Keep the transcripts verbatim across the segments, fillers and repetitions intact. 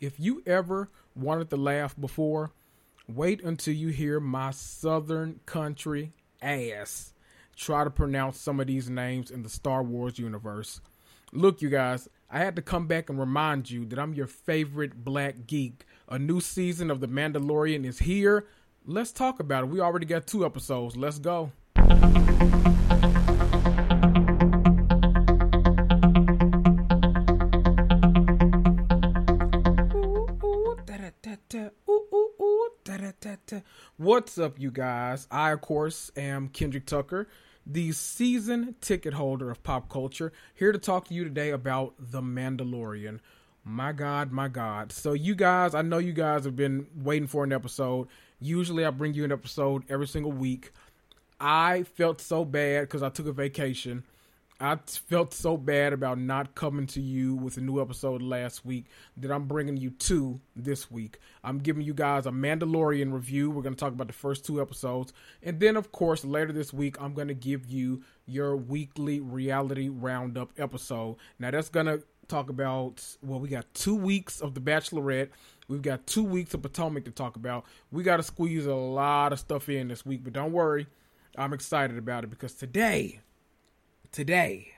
If you ever wanted to laugh before, wait until you hear my southern country ass try to pronounce some of these names in the Star Wars universe. Look, you guys, I had to come back and remind you that I'm your favorite black geek. A new season of The Mandalorian is here. Let's talk about it. We already got two episodes. Let's go. What's up, you guys? I, of course, am Kendrick Tucker, the season ticket holder of pop culture, here to talk to you today about The Mandalorian. My God, my God. So you guys, I know you guys have been waiting for an episode. Usually I bring you an episode every single week. I felt so bad because I took a vacation. I felt so bad about not coming to you with a new episode last week that I'm bringing you two this week. I'm giving you guys a Mandalorian review. We're going to talk about the first two episodes. And then, of course, later this week, I'm going to give you your weekly reality roundup episode. Now, that's going to talk about, well, we got two weeks of The Bachelorette. We've got two weeks of Potomac to talk about. We got to squeeze a lot of stuff in this week. But don't worry, I'm excited about it because today... Today,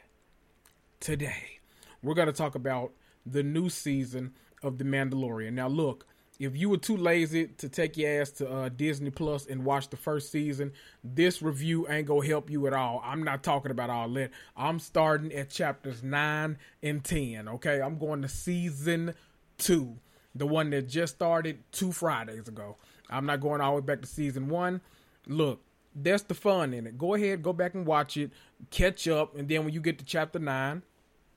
today, we're going to talk about the new season of The Mandalorian. Now, look, if you were too lazy to take your ass to uh, Disney Plus and watch the first season, this review ain't going to help you at all. I'm not talking about all that. I'm starting at chapters nine and ten, okay? I'm going to season two, the one that just started two Fridays ago. I'm not going all the way back to season one. Look. That's the fun in it. Go ahead, go back and watch it, catch up, and then when you get to chapter nine,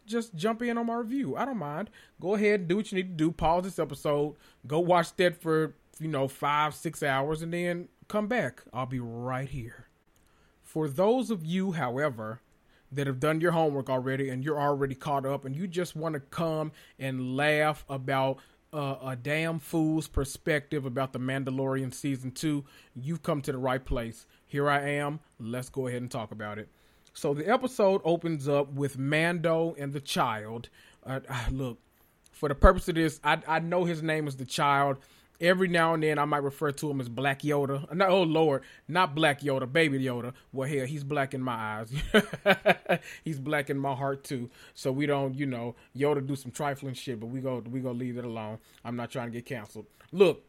just jump in on my review. I don't mind. Go ahead, do what you need to do. Pause this episode. Go watch that for, you know, five, six hours, and then come back. I'll be right here. For those of you, however, that have done your homework already and you're already caught up and you just want to come and laugh about Uh, a damn fool's perspective about The Mandalorian season two, you've come to the right place. Here I am. Let's go ahead and talk about it. So the episode opens up with Mando and the child. Uh, look, for the purpose of this, I, I know his name is the child. Every now and then I might refer to him as Black Yoda. No, oh Lord, not Black Yoda, Baby Yoda. Well, hell, he's black in my eyes. He's black in my heart too. So we don't, you know, Yoda do some trifling shit, but we go, we gonna leave it alone. I'm not trying to get canceled. Look,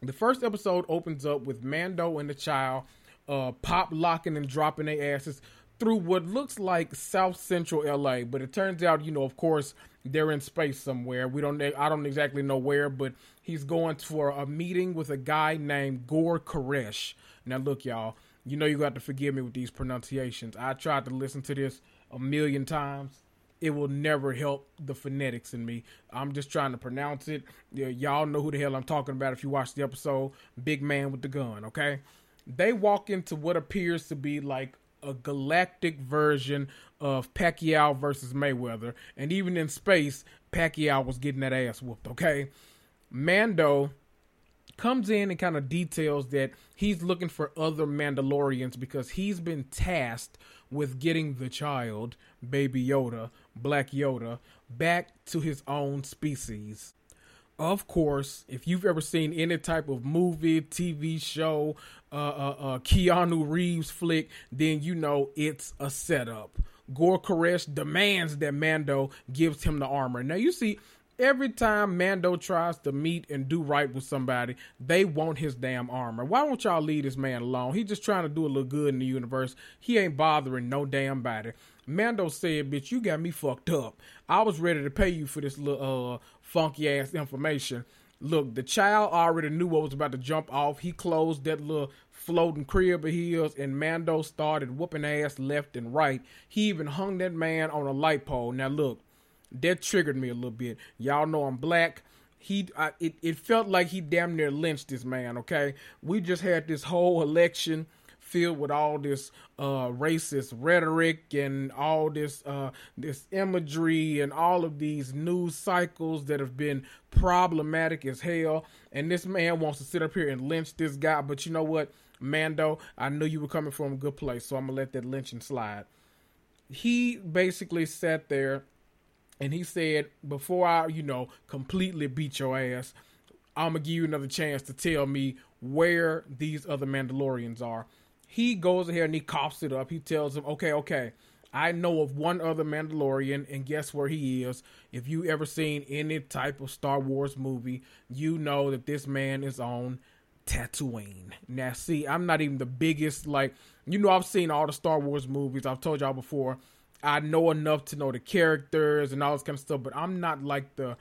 the first episode opens up with Mando and the child uh, pop locking and dropping their asses through what looks like South Central L A, but it turns out, you know, of course, they're in space somewhere. We don't, I don't exactly know where, but he's going for a meeting with a guy named Gore Koresh. Now, look, y'all, you know, you got to forgive me with these pronunciations. I tried to listen to this a million times. It will never help the phonetics in me. I'm just trying to pronounce it. Y'all know who the hell I'm talking about if you watch the episode. Big man with the gun, okay? They walk into what appears to be like a galactic version of Pacquiao versus Mayweather. And even in space, Pacquiao was getting that ass whooped, okay? Mando comes in and kind of details that he's looking for other Mandalorians because he's been tasked with getting the child, Baby Yoda, Black Yoda, back to his own species. Of course, if you've ever seen any type of movie, T V show, uh, uh, uh, Keanu Reeves flick, then you know it's a setup. Gore Koresh demands that Mando gives him the armor. Now, you see, every time Mando tries to meet and do right with somebody, they want his damn armor. Why won't y'all leave this man alone? He's just trying to do a little good in the universe. He ain't bothering no damn body. Mando said, bitch, you got me fucked up. I was ready to pay you for this little uh, funky ass information. Look, the child already knew what was about to jump off. He closed that little floating crib of his, and Mando started whooping ass left and right. He even hung that man on a light pole. Now, look, that triggered me a little bit. Y'all know I'm black. He, I, it, it felt like he damn near lynched this man, okay? We just had this whole election filled with all this uh, racist rhetoric and all this uh, this imagery and all of these news cycles that have been problematic as hell. And this man wants to sit up here and lynch this guy. But you know what, Mando, I knew you were coming from a good place, so I'm going to let that lynching slide. He basically sat there and he said, before I, you know, completely beat your ass, I'm going to give you another chance to tell me where these other Mandalorians are. He goes ahead and he coughs it up. He tells him, okay, okay, I know of one other Mandalorian, and guess where he is? If you ever seen any type of Star Wars movie, you know that this man is on Tatooine. Now, see, I'm not even the biggest, like, you know, I've seen all the Star Wars movies. I've told y'all before, I know enough to know the characters and all this kind of stuff, but I'm not like the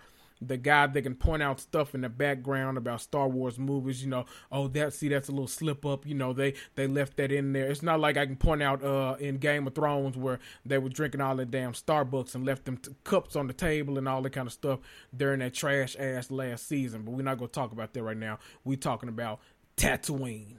the guy that can point out stuff in the background about Star Wars movies, you know, oh, that, see, that's a little slip up, you know, they, they left that in there. It's not like I can point out uh, in Game of Thrones where they were drinking all that damn Starbucks and left them t- cups on the table and all that kind of stuff during that trash ass last season, but we're not going to talk about that right now. We're talking about Tatooine.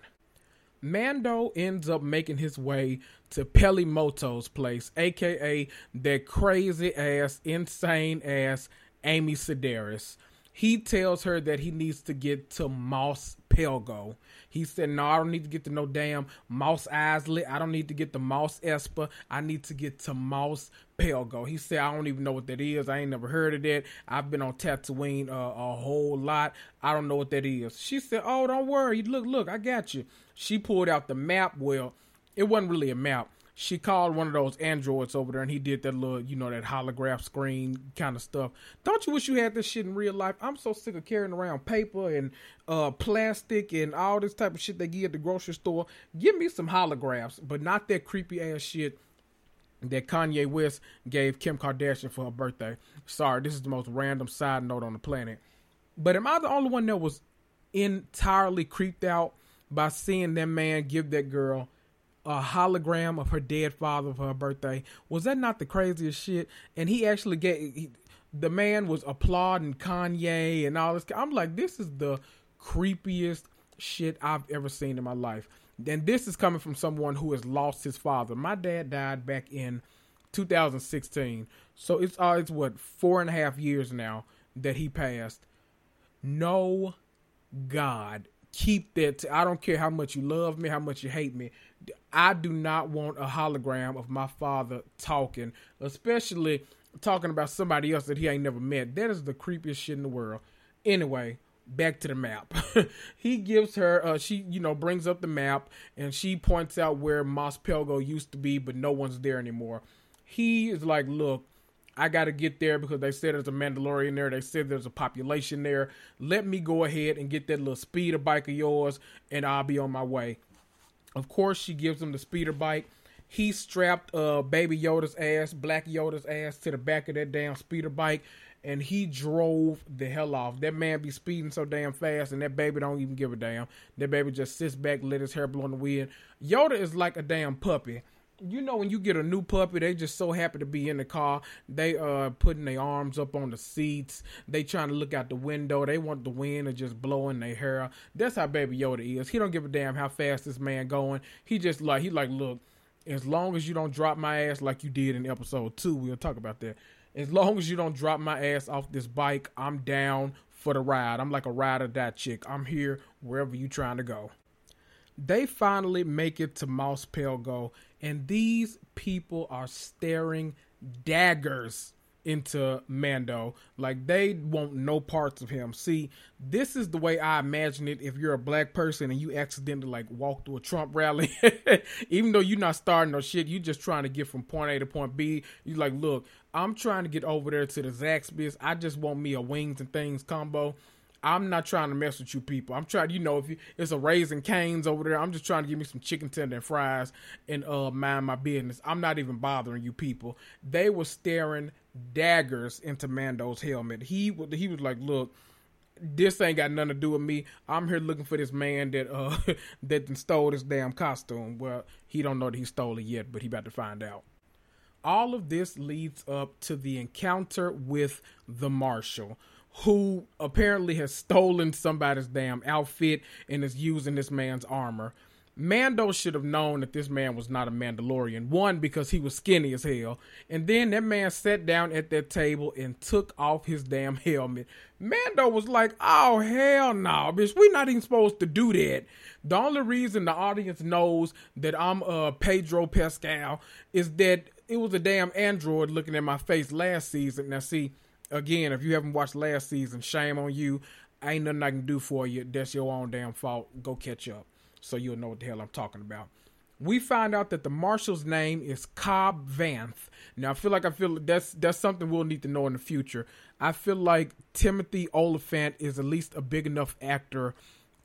Mando ends up making his way to Peli Motto's place, a k a that crazy-ass, insane-ass Amy Sedaris. He tells her that he needs to get to Mos Pelgo. He said, no, I don't need to get to no damn Mos Isley. I don't need to get to Mos Espa. I need to get to Mos Pelgo. He said, I don't even know what that is. I ain't never heard of that. I've been on Tatooine uh, a whole lot. I don't know what that is. She said, oh, don't worry. Look, look, I got you. She pulled out the map. Well, it wasn't really a map. She called one of those androids over there, and he did that little, you know, that holograph screen kind of stuff. Don't you wish you had this shit in real life? I'm so sick of carrying around paper and uh, plastic and all this type of shit they get at the grocery store. Give me some holographs, but not that creepy-ass shit that Kanye West gave Kim Kardashian for her birthday. Sorry, this is the most random side note on the planet. But am I the only one that was entirely creeped out by seeing that man give that girl a hologram of her dead father for her birthday? Was that not the craziest shit? And he actually get he, the man was applauding Kanye and all this. I'm like, this is the creepiest shit I've ever seen in my life. And this is coming from someone who has lost his father. My dad died back in two thousand sixteen. So it's, uh, it's what, four and a half years now that he passed. No, God, keep that. T- I don't care how much you love me, how much you hate me. I do not want a hologram of my father talking, especially talking about somebody else that he ain't never met. That is the creepiest shit in the world. Anyway, back to the map. He gives her, uh, she, you know, brings up the map and she points out where Mos Pelgo used to be, but no one's there anymore. He is like, look, I got to get there because they said there's a Mandalorian there. They said there's a population there. Let me go ahead and get that little speeder bike of yours and I'll be on my way. Of course, she gives him the speeder bike. He strapped uh, Baby Yoda's ass, Black Yoda's ass, to the back of that damn speeder bike, and he drove the hell off. That man be speeding so damn fast, and that baby don't even give a damn. That baby just sits back, let his hair blow in the wind. Yoda is like a damn puppy. You know, when you get a new puppy, they just so happy to be in the car. They uh putting their arms up on the seats. They trying to look out the window. They want the wind to just blow in their hair. That's how Baby Yoda is. He don't give a damn how fast this man going. He just like, he like, look, as long as you don't drop my ass like you did in episode two, we'll talk about that. as long as you don't drop my ass off this bike, I'm down for the ride. I'm like a ride or die chick. I'm here wherever you trying to go. They finally make it to Mos Pelgo, and these people are staring daggers into Mando. Like, they want no parts of him. See, this is the way I imagine it. If you're a black person and you accidentally like walk through a Trump rally, even though you're not starting no shit, you just trying to get from point A to point B. You like, look, I'm trying to get over there to the Zaxby's. I just want me a wings and things combo. I'm not trying to mess with you people. I'm trying, you know, if you, it's a Raising Cane's over there, I'm just trying to give me some chicken tender and fries and uh, mind my business. I'm not even bothering you people. They were staring daggers into Mando's helmet. He, he was like, look, this ain't got nothing to do with me. I'm here looking for this man that uh, that stole this damn costume. Well, he don't know that he stole it yet, but he about to find out. All of this leads up to the encounter with the Marshal, who apparently has stolen somebody's damn outfit and is using this man's armor. Mando should have known that this man was not a Mandalorian. One, because he was skinny as hell. And then that man sat down at that table and took off his damn helmet. Mando was like, oh, hell no, nah, bitch. We're not even supposed to do that. The only reason the audience knows that I'm uh, Pedro Pascal is that it was a damn android looking at my face last season. Now, see, again, if you haven't watched last season, shame on you. Ain't nothing I can do for you. That's your own damn fault. Go catch up, so you'll know what the hell I'm talking about. We find out that the Marshal's name is Cobb Vanth. Now, I feel like I feel that's that's something we'll need to know in the future. I feel like Timothy Oliphant is at least a big enough actor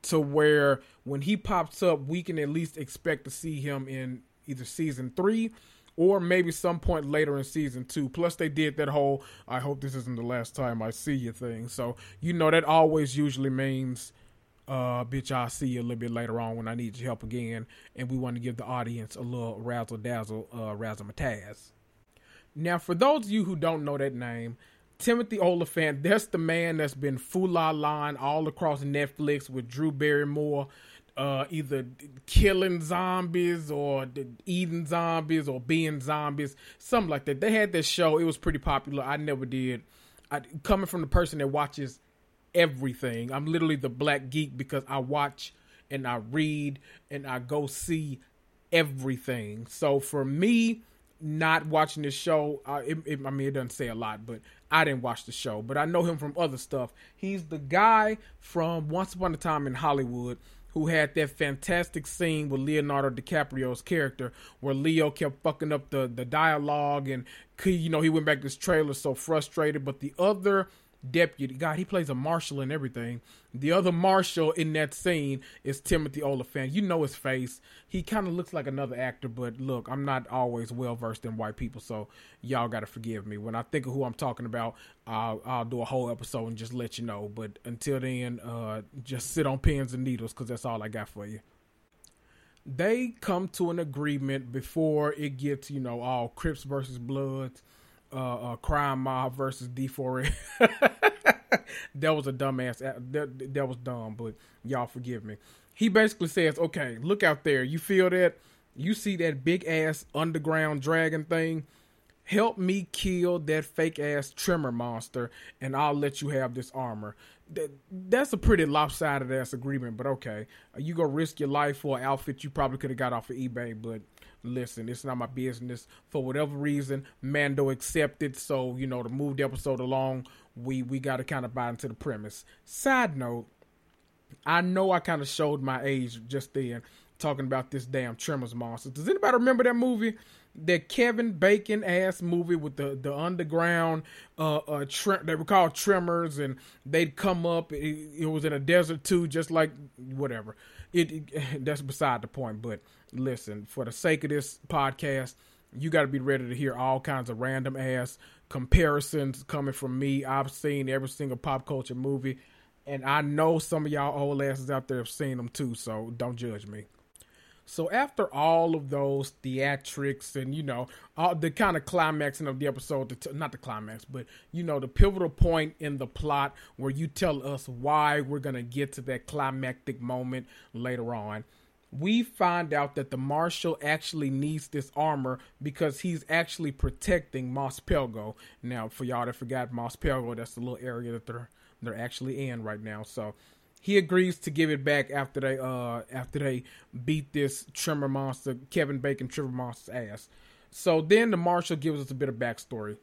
to where when he pops up, we can at least expect to see him in either season three or maybe some point later in season two. Plus, they did that whole, I hope this isn't the last time I see you thing. So, you know, that always usually means, uh, bitch, I'll see you a little bit later on when I need your help again. And we want to give the audience a little razzle-dazzle, uh, razzle-matazz. Now, for those of you who don't know that name, Timothy Oliphant, that's the man that's been foo-la-laing all across Netflix with Drew Barrymore, Uh, either killing zombies or eating zombies or being zombies, something like that. They had this show. It was pretty popular. I never did. I, coming from the person that watches everything, I'm literally the black geek because I watch and I read and I go see everything. So for me, not watching this show, uh, it, it, I mean, it doesn't say a lot, but I didn't watch the show. But I know him from other stuff. He's the guy from Once Upon a Time in Hollywood, who had that fantastic scene with Leonardo DiCaprio's character where Leo kept fucking up the, the dialogue and, you know, he went back to his trailer so frustrated. But the other deputy, God, he plays a marshal and everything. The other marshal in that scene is Timothy Oliphant. You know his face. He kind of looks like another actor, but look, I'm not always well-versed in white people, so y'all got to forgive me. When I think of who I'm talking about, I'll, I'll do a whole episode and just let you know. But until then, uh, just sit on pins and needles because that's all I got for you. They come to an agreement before it gets, you know, all Crips versus Bloods, Uh, uh, Crime Mob versus D four L. That was a dumbass. That, that was dumb, but y'all forgive me. He basically says, okay, look out there. You feel that? You see that big ass underground dragon thing? Help me kill that fake ass Tremor monster and I'll let you have this armor. That, that's a pretty lopsided ass agreement, but okay. You gonna risk your life for an outfit you probably could have got off of eBay, but listen, it's not my business. For whatever reason, Mando accepted. So, you know, to move the episode along, we, we got to kind of buy into the premise. Side note, I know I kind of showed my age just then talking about this damn Tremors monster. Does anybody remember that movie? That Kevin Bacon ass movie with the, the underground, uh, uh tre- they were called Tremors, and they'd come up. It, it was in a desert too, just like whatever. It, it that's beside the point. But listen, for the sake of this podcast, you got to be ready to hear all kinds of random ass comparisons coming from me. I've seen every single pop culture movie, and I know some of y'all old asses out there have seen them too. So don't judge me. So after all of those theatrics and, you know, all the kind of climaxing of the episode, the t- not the climax, but, you know, the pivotal point in the plot where you tell us why we're going to get to that climactic moment later on, we find out that the Marshal actually needs this armor because he's actually protecting Mos Pelgo. Now, for y'all that forgot Mos Pelgo, that's the little area that they're they're actually in right now. So he agrees to give it back after they uh after they beat this Tremor monster, Kevin Bacon Tremor monster's ass. So then the Marshal gives us a bit of backstory.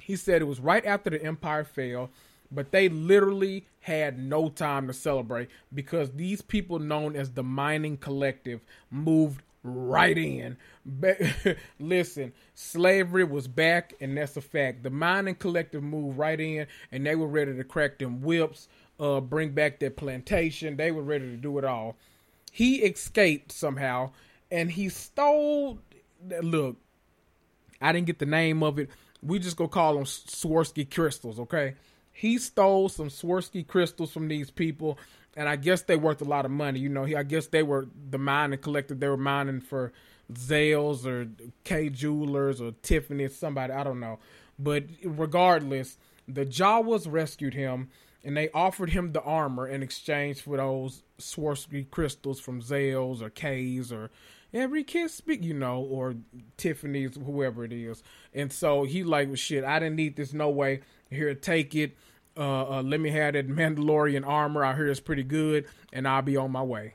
He said it was right after the Empire fell, but they literally had no time to celebrate because these people known as the Mining Collective moved right in. Listen, slavery was back, and that's a fact. The Mining Collective moved right in, and they were ready to crack them whips, uh, bring back their plantation. They were ready to do it all. He escaped somehow, and he stole... Look, I didn't get the name of it. We just go call them Swarovski crystals, okay? He stole some Swarovski crystals from these people, and I guess they worth a lot of money. You know, he, I guess they were the mining collective. They were mining for Zales or K Jewelers or Tiffany, somebody, I don't know. But regardless, the Jawas rescued him, and they offered him the armor in exchange for those Swarovski crystals from Zales or K's or Every Kiss Speak, you know, or Tiffany's, whoever it is. And so he like, well, shit, I didn't need this no way. Here, take it. Uh, uh, let me have that Mandalorian armor. I hear it's pretty good, and I'll be on my way.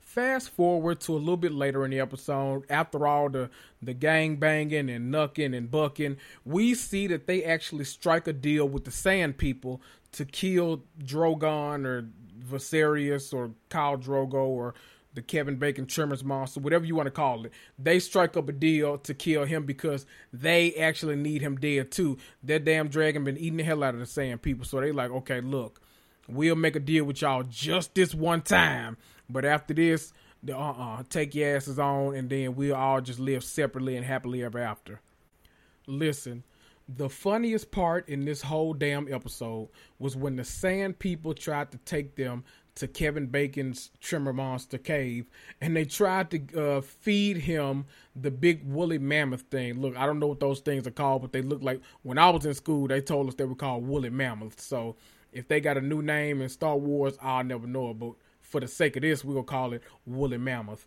Fast forward to a little bit later in the episode. After all the, the gang banging and knucking and bucking, we see that they actually strike a deal with the Sand People to kill Drogon or Viserys or Khal Drogo or the Kevin Bacon Tremors monster, whatever you want to call it. They strike up a deal to kill him because they actually need him dead too. That damn dragon been eating the hell out of the Sand People. So they like, okay, look, we'll make a deal with y'all just this one time. But after this, the uh-uh, take your asses on, and then we'll all just live separately and happily ever after. Listen, the funniest part in this whole damn episode was when the Sand People tried to take them to Kevin Bacon's Tremor Monster Cave, and they tried to uh, feed him the big woolly mammoth thing. Look, I don't know what those things are called, but they look like, when I was in school, they told us they were called woolly mammoths. So if they got a new name in Star Wars, I'll never know it, but for the sake of this, we'll call it woolly mammoth.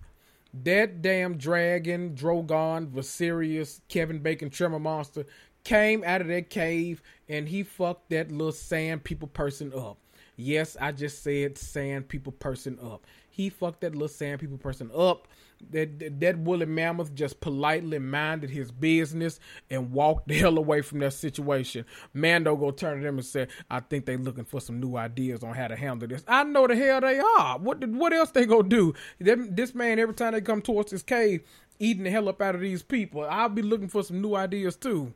That damn dragon, Drogon, Viserys, Kevin Bacon Tremor Monster, came out of that cave, and he fucked that little Sand People person up. Yes, I just said Sand People person up. He fucked that little Sand People person up. That, that that woolly mammoth just politely minded his business and walked the hell away from that situation. Mando go turn to them and say, I think they looking for some new ideas on how to handle this. I know the hell they are. What what else they gonna do? Them, this man, every time they come towards this cave, eating the hell up out of these people. I'll be looking for some new ideas too.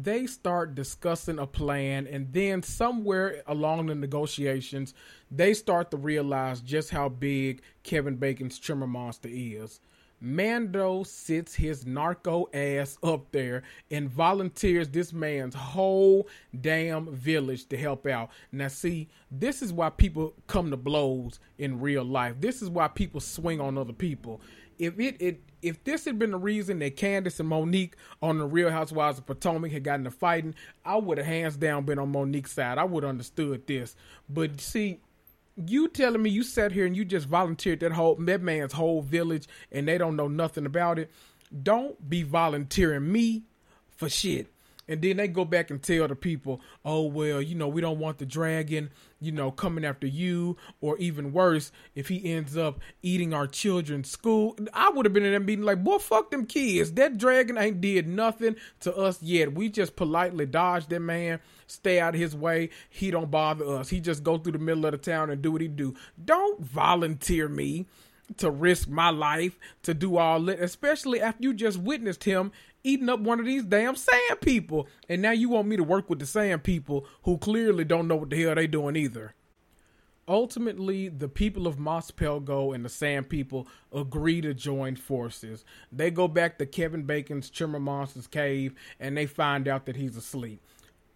They start discussing a plan, and then somewhere along the negotiations, they start to realize just how big Kevin Bacon's Tremor Monster is. Mando sits his narco ass up there and volunteers this man's whole damn village to help out. Now see, this is why people come to blows in real life. This is why people swing on other people. If it, it if this had been the reason that Candace and Monique on the Real Housewives of Potomac had gotten to fighting, I would have hands down been on Monique's side. I would have understood this. But see, you telling me you sat here and you just volunteered that whole that man's whole village and they don't know nothing about it. Don't be volunteering me for shit. And then they go back and tell the people, oh, well, you know, we don't want the dragon, you know, coming after you. Or even worse, if he ends up eating our children's school. I would have been in that meeting like, boy, fuck them kids. That dragon ain't did nothing to us yet. We just politely dodged that man, stay out of his way. He don't bother us. He just go through the middle of the town and do what he do. Don't volunteer me to risk my life to do all that, especially after you just witnessed him eating up one of these damn Sand People. And now you want me to work with the Sand People who clearly don't know what the hell they doing either. Ultimately, the people of Mos Pelgo and the Sand People agree to join forces. They go back to Kevin Bacon's Tremor Monster's cave and they find out that he's asleep.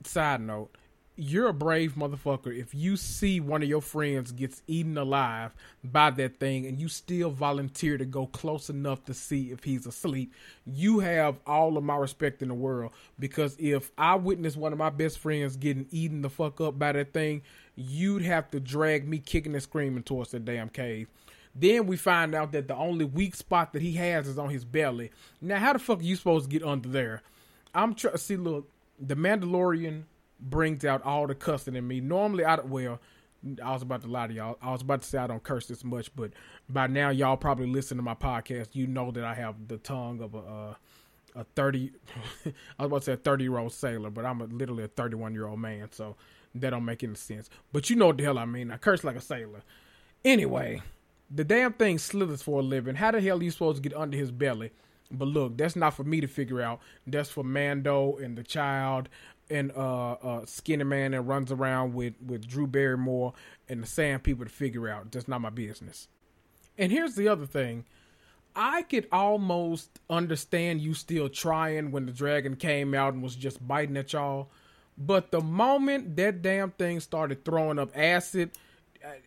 Side note, you're a brave motherfucker if you see one of your friends gets eaten alive by that thing and you still volunteer to go close enough to see if he's asleep. You have all of my respect in the world, because if I witnessed one of my best friends getting eaten the fuck up by that thing, you'd have to drag me kicking and screaming towards that damn cave. Then we find out that the only weak spot that he has is on his belly. Now, how the fuck are you supposed to get under there? I'm trying to see, look, The Mandalorian brings out all the cussing in me. Normally, I, well, I was about to lie to y'all. I was about to say I don't curse this much, but by now, y'all probably listen to my podcast. You know that I have the tongue of a... Uh, a thirty, I was about to say a thirty-year-old sailor, but I'm a, literally a thirty-one-year-old man, so that don't make any sense. But you know what the hell I mean. I curse like a sailor. Anyway, the damn thing slithers for a living. How the hell are you supposed to get under his belly? But look, that's not for me to figure out. That's for Mando and the child and uh, uh, Skinny Man that runs around with, with Drew Barrymore and the Sand People to figure out. That's not my business. And here's the other thing. I could almost understand you still trying when the dragon came out and was just biting at y'all. But the moment that damn thing started throwing up acid,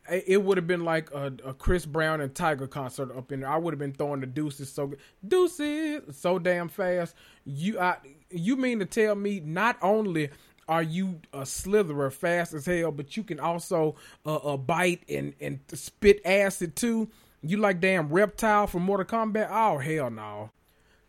it would have been like a, a Chris Brown and Tiger concert up in there. I would have been throwing the deuces so deuces so damn fast. You, I, you mean to tell me not only are you a slitherer fast as hell, but you can also uh, uh, bite and, and spit acid too? You like damn Reptile from Mortal Kombat? Oh, hell no.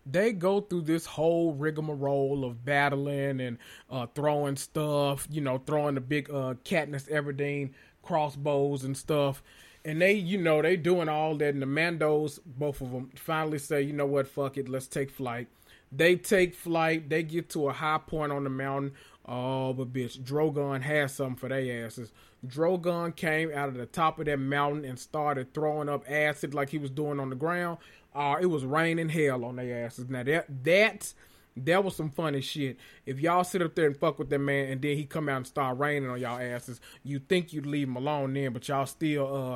They go through this whole rigmarole of battling and uh, throwing stuff, you know, throwing the big uh, Katniss Everdeen crossbows and stuff. And they, you know, they doing all that. And the Mandos, both of them, finally say, you know what, fuck it, let's take flight. They take flight. They get to a high point on the mountain. Oh, but bitch, Drogon has something for they asses. Drogon came out of the top of that mountain and started throwing up acid like he was doing on the ground. Uh, it was raining hell on their asses. Now, that, that that was some funny shit. If y'all sit up there and fuck with that man and then he come out and start raining on y'all asses, you think you'd leave him alone then, but y'all still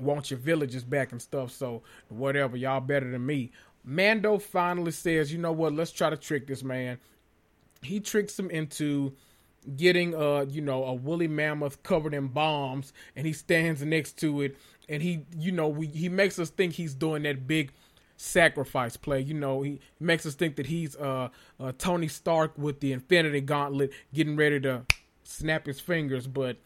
uh, want your villages back and stuff, so whatever, y'all better than me. Mando finally says, you know what, let's try to trick this man. He tricks him into getting, uh, you know, a woolly mammoth covered in bombs, and he stands next to it, and he, you know, we, he makes us think he's doing that big sacrifice play. You know, he makes us think that he's uh, uh, Tony Stark with the Infinity Gauntlet getting ready to snap his fingers, but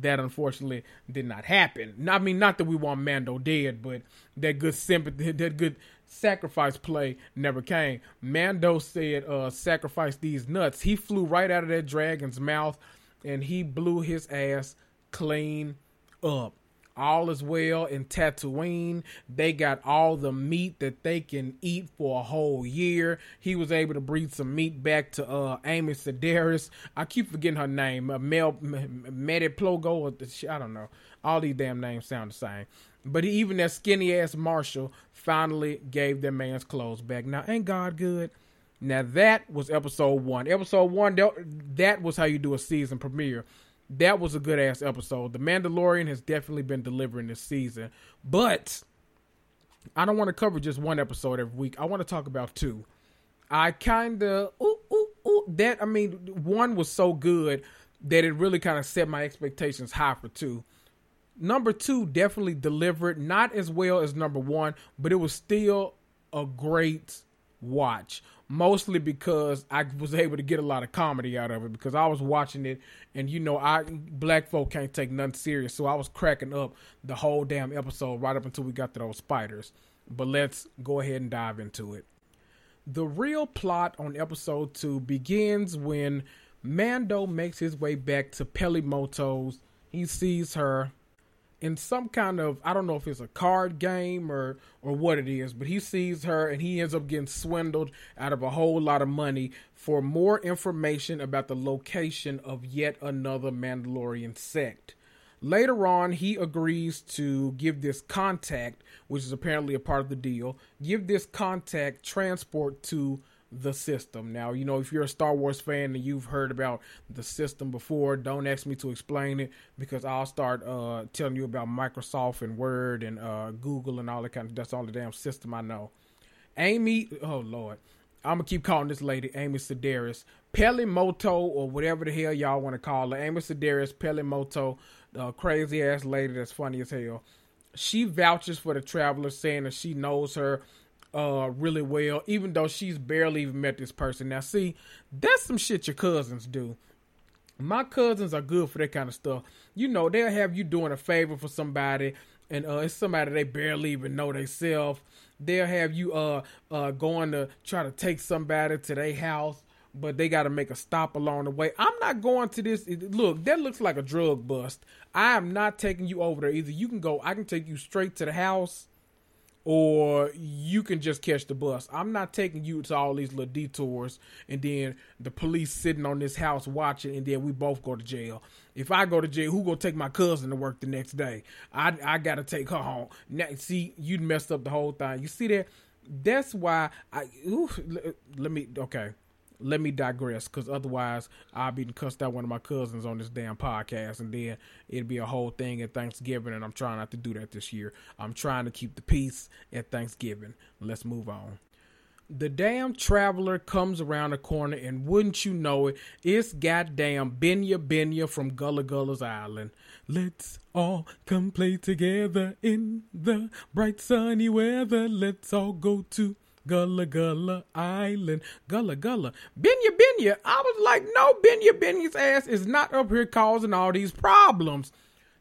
that unfortunately did not happen. I mean, not that we want Mando dead, but that good sympathy, that good sacrifice play never came. Mando said, uh, sacrifice these nuts. He flew right out of that dragon's mouth and he blew his ass clean up. All is well in Tatooine. They got all the meat that they can eat for a whole year. He was able to breed some meat back to uh, Amy Sedaris. I keep forgetting her name. Uh, Mel, Medi Plogo, I don't know. All these damn names sound the same. But even that skinny-ass Marshall finally gave that man's clothes back. Now, ain't God good? Now, that was episode one. Episode one, that was how you do a season premiere. That was a good-ass episode. The Mandalorian has definitely been delivering this season. But I don't want to cover just one episode every week. I want to talk about two. I kind of... Ooh, ooh, ooh. That, I mean, one was so good that it really kind of set my expectations high for two. Number two definitely delivered. Not as well as number one, but it was still a great watch. Mostly because I was able to get a lot of comedy out of it, because I was watching it and, you know, I black folk can't take nothing serious. So I was cracking up the whole damn episode right up until we got to those spiders. But let's go ahead and dive into it. The real plot on episode two begins when Mando makes his way back to Peli Motto's. He sees her in some kind of, I don't know if it's a card game or or what it is, but he sees her and he ends up getting swindled out of a whole lot of money for more information about the location of yet another Mandalorian sect. Later on, he agrees to give this contact, which is apparently a part of the deal, give this contact transport to the system. Now, you know, if you're a Star Wars fan and you've heard about the system before, don't ask me to explain it, because I'll start uh, telling you about Microsoft and Word and uh, Google and all that kind of, that's all the damn system I know. Amy, oh Lord, I'm gonna keep calling this lady Amy Sedaris. Peli Motto, or whatever the hell y'all want to call her. Amy Sedaris, Peli Motto, uh, crazy ass lady that's funny as hell. She vouches for the traveler, saying that she knows her Uh, really well, even though she's barely even met this person. Now, see, that's some shit your cousins do. My cousins are good for that kind of stuff. You know, they'll have you doing a favor for somebody, and uh, it's somebody they barely even know themselves. They'll have you uh, uh, going to try to take somebody to their house, but they got to make a stop along the way. I'm not going to this. Look, that looks like a drug bust. I am not taking you over there. Either you can go, I can take you straight to the house, or you can just catch the bus. I'm not taking you to all these little detours and then the police sitting on this house watching, and then we both go to jail. If I go to jail, who gonna take my cousin to work the next day? I I gotta take her home. Now, see, you messed up the whole thing. You see that? That's why I. Ooh, let me okay. Let me digress, because otherwise I'll be cussed out one of my cousins on this damn podcast, and then it'd be a whole thing at Thanksgiving, and I'm trying not to do that this year. I'm trying to keep the peace at Thanksgiving. Let's move on. The damn traveler comes around the corner, and wouldn't you know it, it's goddamn Benya Benya from Gullah Gullah Island. Let's all come play together in the bright sunny weather. Let's all go to Gullah Gullah Island, Gullah Gullah. Benya Benya, I was like, no, Benya Benya's ass is not up here causing all these problems.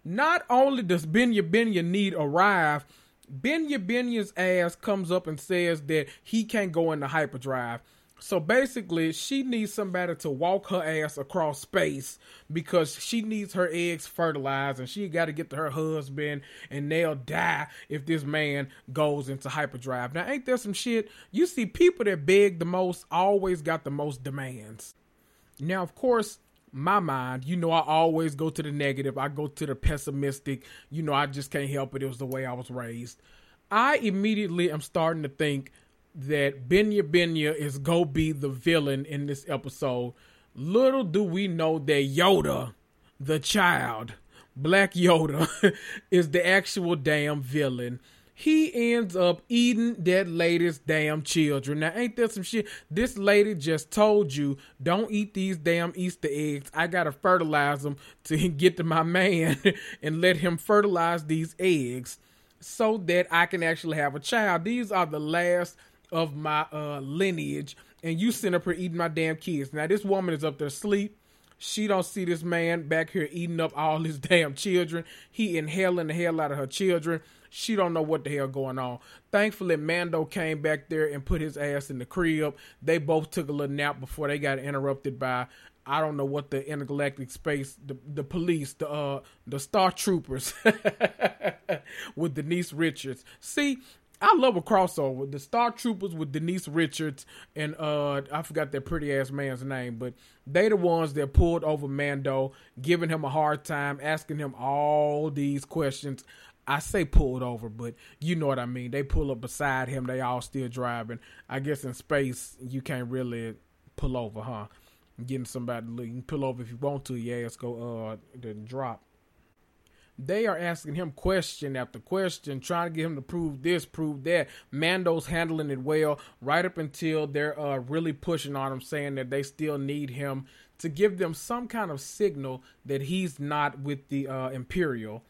Not only does Benya Benya need arrive, Benya Benya's ass comes up and says that he can't go into hyperdrive. So basically, she needs somebody to walk her ass across space because she needs her eggs fertilized, and she got to get to her husband, and they'll die if this man goes into hyperdrive. Now, ain't there some shit? You see, people that beg the most always got the most demands. Now, of course, my mind, you know, I always go to the negative. I go to the pessimistic. You know, I just can't help it. It was the way I was raised. I immediately am starting to think that Benya Benya is go be the villain in this episode. Little do we know that Yoda, the child, Black Yoda, is the actual damn villain. He ends up eating that lady's damn children. Now, ain't that some shit? This lady just told you, don't eat these damn Easter eggs. I gotta fertilize them to get to my man and let him fertilize these eggs so that I can actually have a child. These are the last of my uh, lineage, and you sitting up here eating my damn kids. Now, this woman is up there asleep. She don't see this man back here eating up all his damn children. He inhaling the hell out of her children. She don't know what the hell going on. Thankfully, Mando came back there and put his ass in the crib. They both took a little nap before they got interrupted by, I don't know what the intergalactic space, the, the police, the, uh, the Star Troopers with Denise Richards. See, I love a crossover. The Star Troopers with Denise Richards and uh, I forgot that pretty ass man's name, but they the ones that pulled over Mando, giving him a hard time, asking him all these questions. I say pulled over, but you know what I mean. They pull up beside him. They all still driving. I guess in space, you can't really pull over, huh? Getting somebody, you can pull over if you want to. Your ass go uh, the drop. They are asking him question after question, trying to get him to prove this, prove that. Mando's handling it well, right up until they're uh, really pushing on him, saying that they still need him to give them some kind of signal that he's not with the uh, Imperial.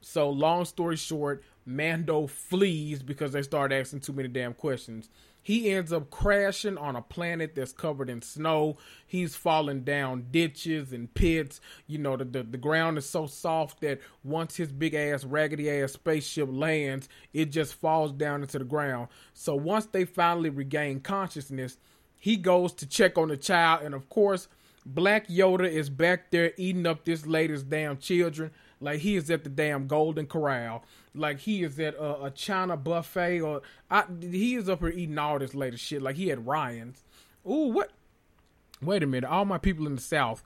So long story short, Mando flees because they start asking too many damn questions. He ends up crashing on a planet that's covered in snow. He's falling down ditches and pits. You know, the, the, the ground is so soft that once his big ass, raggedy ass spaceship lands, it just falls down into the ground. So once they finally regain consciousness, he goes to check on the child. And of course, Black Yoda is back there eating up this lady's damn children. Like he is at the damn Golden Corral. Like he is at a, a China buffet, or I, he is up here eating all this later shit. Like he at Ryan's. Ooh, what? Wait a minute. All my people in the South.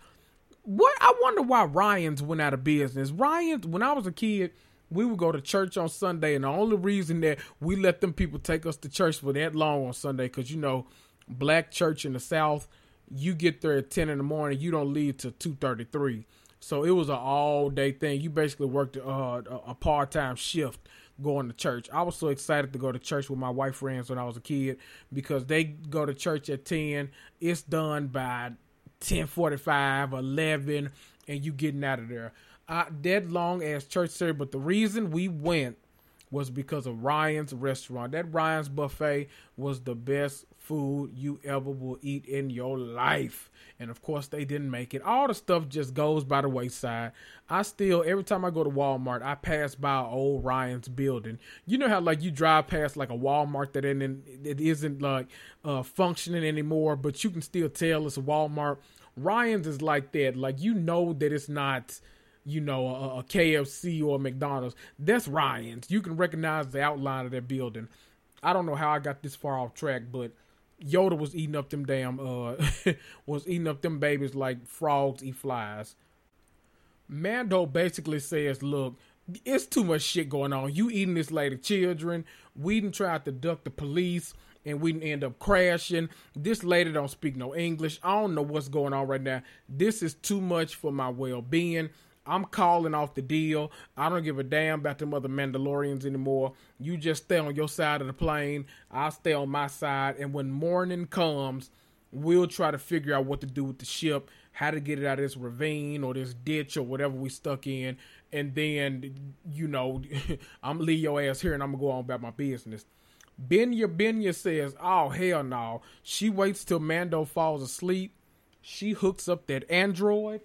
What? I wonder why Ryan's went out of business. Ryan's, when I was a kid, we would go to church on Sunday. And the only reason that we let them people take us to church for that long on Sunday, because, you know, black church in the South, you get there at ten in the morning. You don't leave till two thirty-three. So it was an all-day thing. You basically worked uh, a part-time shift going to church. I was so excited to go to church with my white friends when I was a kid because they go to church at ten. It's done by ten forty-five, eleven, and you getting out of there. I, that long-ass church service. But the reason we went was because of Ryan's restaurant. That Ryan's buffet was the best food you ever will eat in your life. And of course they didn't make it. All the stuff just goes by the wayside. I still, every time I go to Walmart, I pass by old Ryan's building. You know how like you drive past like a Walmart that isn't, it isn't like uh, functioning anymore, but you can still tell it's a Walmart. Ryan's is like that. Like, you know that it's not, you know, a, a K F C or a McDonald's. That's Ryan's. You can recognize the outline of that building. I don't know how I got this far off track, but Yoda was eating up them damn, uh, was eating up them babies like frogs eat flies. Mando basically says, look, it's too much shit going on. You eating this lady's children. We done tried to duck the police, and we end up crashing. This lady don't speak no English. I don't know what's going on right now. This is too much for my well-being. I'm calling off the deal. I don't give a damn about them other Mandalorians anymore. You just stay on your side of the plane. I'll stay on my side. And when morning comes, we'll try to figure out what to do with the ship, how to get it out of this ravine or this ditch or whatever we stuck in. And then, you know, I'm gonna leave your ass here and I'm gonna go on about my business. Benya Benya says, oh, hell no. She waits till Mando falls asleep. She hooks up that android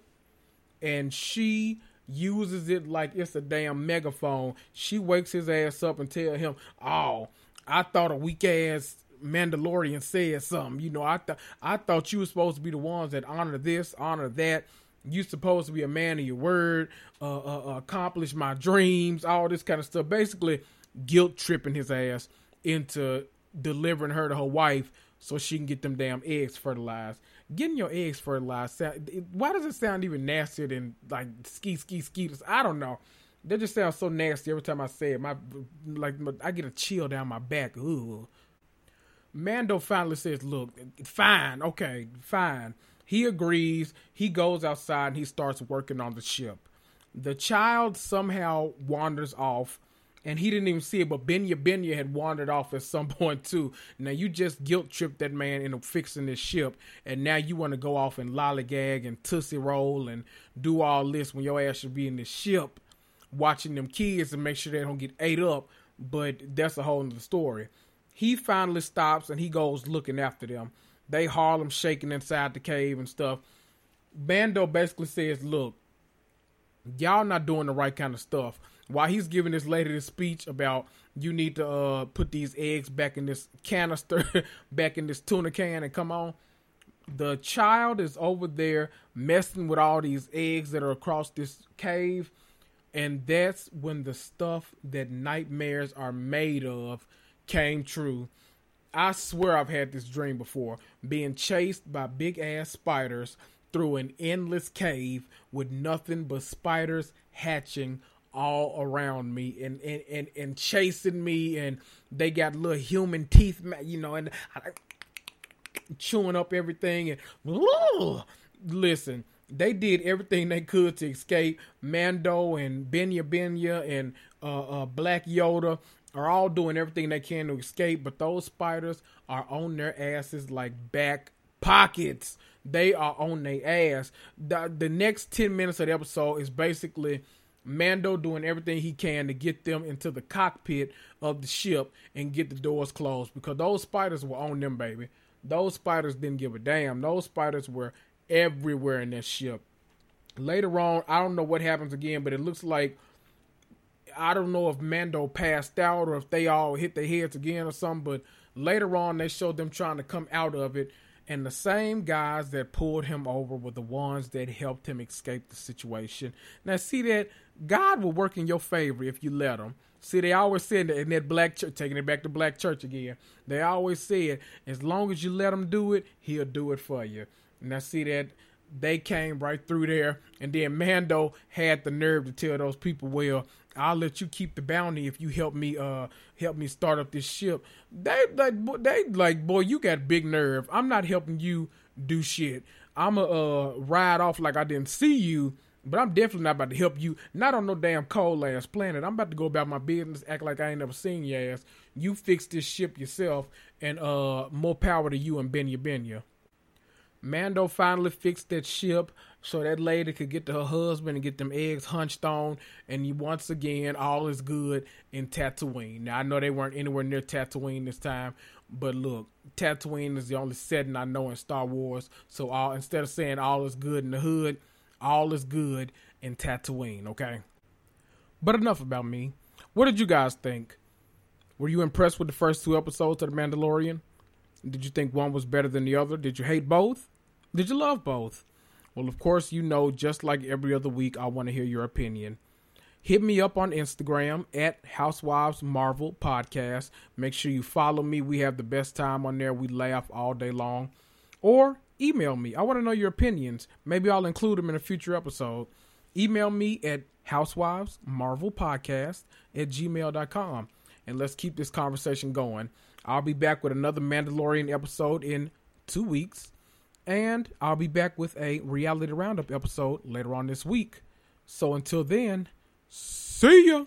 and she uses it like it's a damn megaphone. She wakes his ass up and tell him, oh, I thought a weak ass Mandalorian said something. You know, I, th- I thought you were supposed to be the ones that honor this, honor that. You're supposed to be a man of your word, uh, uh, accomplish my dreams, all this kind of stuff. Basically, guilt tripping his ass into delivering her to her wife so she can get them damn eggs fertilized. Getting your eggs fertilized, sound, it, why does it sound even nastier than like ski, ski, ski? I don't know. That just sounds so nasty every time I say it. My like my, I get a chill down my back. Ooh. Mando finally says, look, fine, okay, fine. He agrees. He goes outside and he starts working on the ship. The child somehow wanders off. And he didn't even see it, but Benya Benya had wandered off at some point too. Now you just guilt tripped that man into fixing this ship, and now you want to go off and lollygag and tussie roll and do all this when your ass should be in the ship watching them kids and make sure they don't get ate up. But that's a whole nother story. He finally stops and he goes looking after them. They haul him shaking inside the cave and stuff. Mando basically says, look, y'all not doing the right kind of stuff. While he's giving this lady this speech about you need to uh, put these eggs back in this canister, back in this tuna can and come on, the child is over there messing with all these eggs that are across this cave. And that's when the stuff that nightmares are made of came true. I swear I've had this dream before, being chased by big ass spiders through an endless cave with nothing but spiders hatching all around me and, and, and, and chasing me, and they got little human teeth, you know, and I, chewing up everything. And whoa, listen, they did everything they could to escape. Mando and Benya Benya and uh, uh, Black Yoda are all doing everything they can to escape, but those spiders are on their asses like back pockets. They are on their ass. The, the next ten minutes of the episode is basically Mando doing everything he can to get them into the cockpit of the ship and get the doors closed, because those spiders were on them, baby. Those spiders didn't give a damn. Those spiders were everywhere in that ship. Later on, I don't know what happens again, but it looks like, I don't know if Mando passed out or if they all hit their heads again or something, but later on they showed them trying to come out of it, and the same guys that pulled him over were the ones that helped him escape the situation. Now, see that? God will work in your favor if you let him. See, they always said in that black church, taking it back to black church again, they always said, as long as you let him do it, he'll do it for you. Now, see that? They came right through there, and then Mando had the nerve to tell those people, well, I'll let you keep the bounty if you help me uh help me start up this ship. They like they like boy, you got big nerve. I'm not helping you do shit. I'ma uh ride off like I didn't see you, but I'm definitely not about to help you. Not on no damn cold ass planet. I'm about to go about my business, act like I ain't never seen your ass. You fix this ship yourself, and uh more power to you and Benya Benya. Mando finally fixed that ship so that lady could get to her husband and get them eggs hunched on. And once again, all is good in Tatooine. Now, I know they weren't anywhere near Tatooine this time, but look, Tatooine is the only setting I know in Star Wars. So all, instead of saying all is good in the hood, all is good in Tatooine, okay? But enough about me. What did you guys think? Were you impressed with the first two episodes of The Mandalorian? Did you think one was better than the other? Did you hate both? Did you love both? Well, of course, you know, just like every other week, I want to hear your opinion. Hit me up on Instagram at Housewives Marvel Podcast. Make sure you follow me. We have the best time on there. We laugh all day long. Or email me. I want to know your opinions. Maybe I'll include them in a future episode. Email me at housewivesmarvelpodcast at gmail dot com. And let's keep this conversation going. I'll be back with another Mandalorian episode in two weeks. And I'll be back with a reality roundup episode later on this week. So until then, see ya!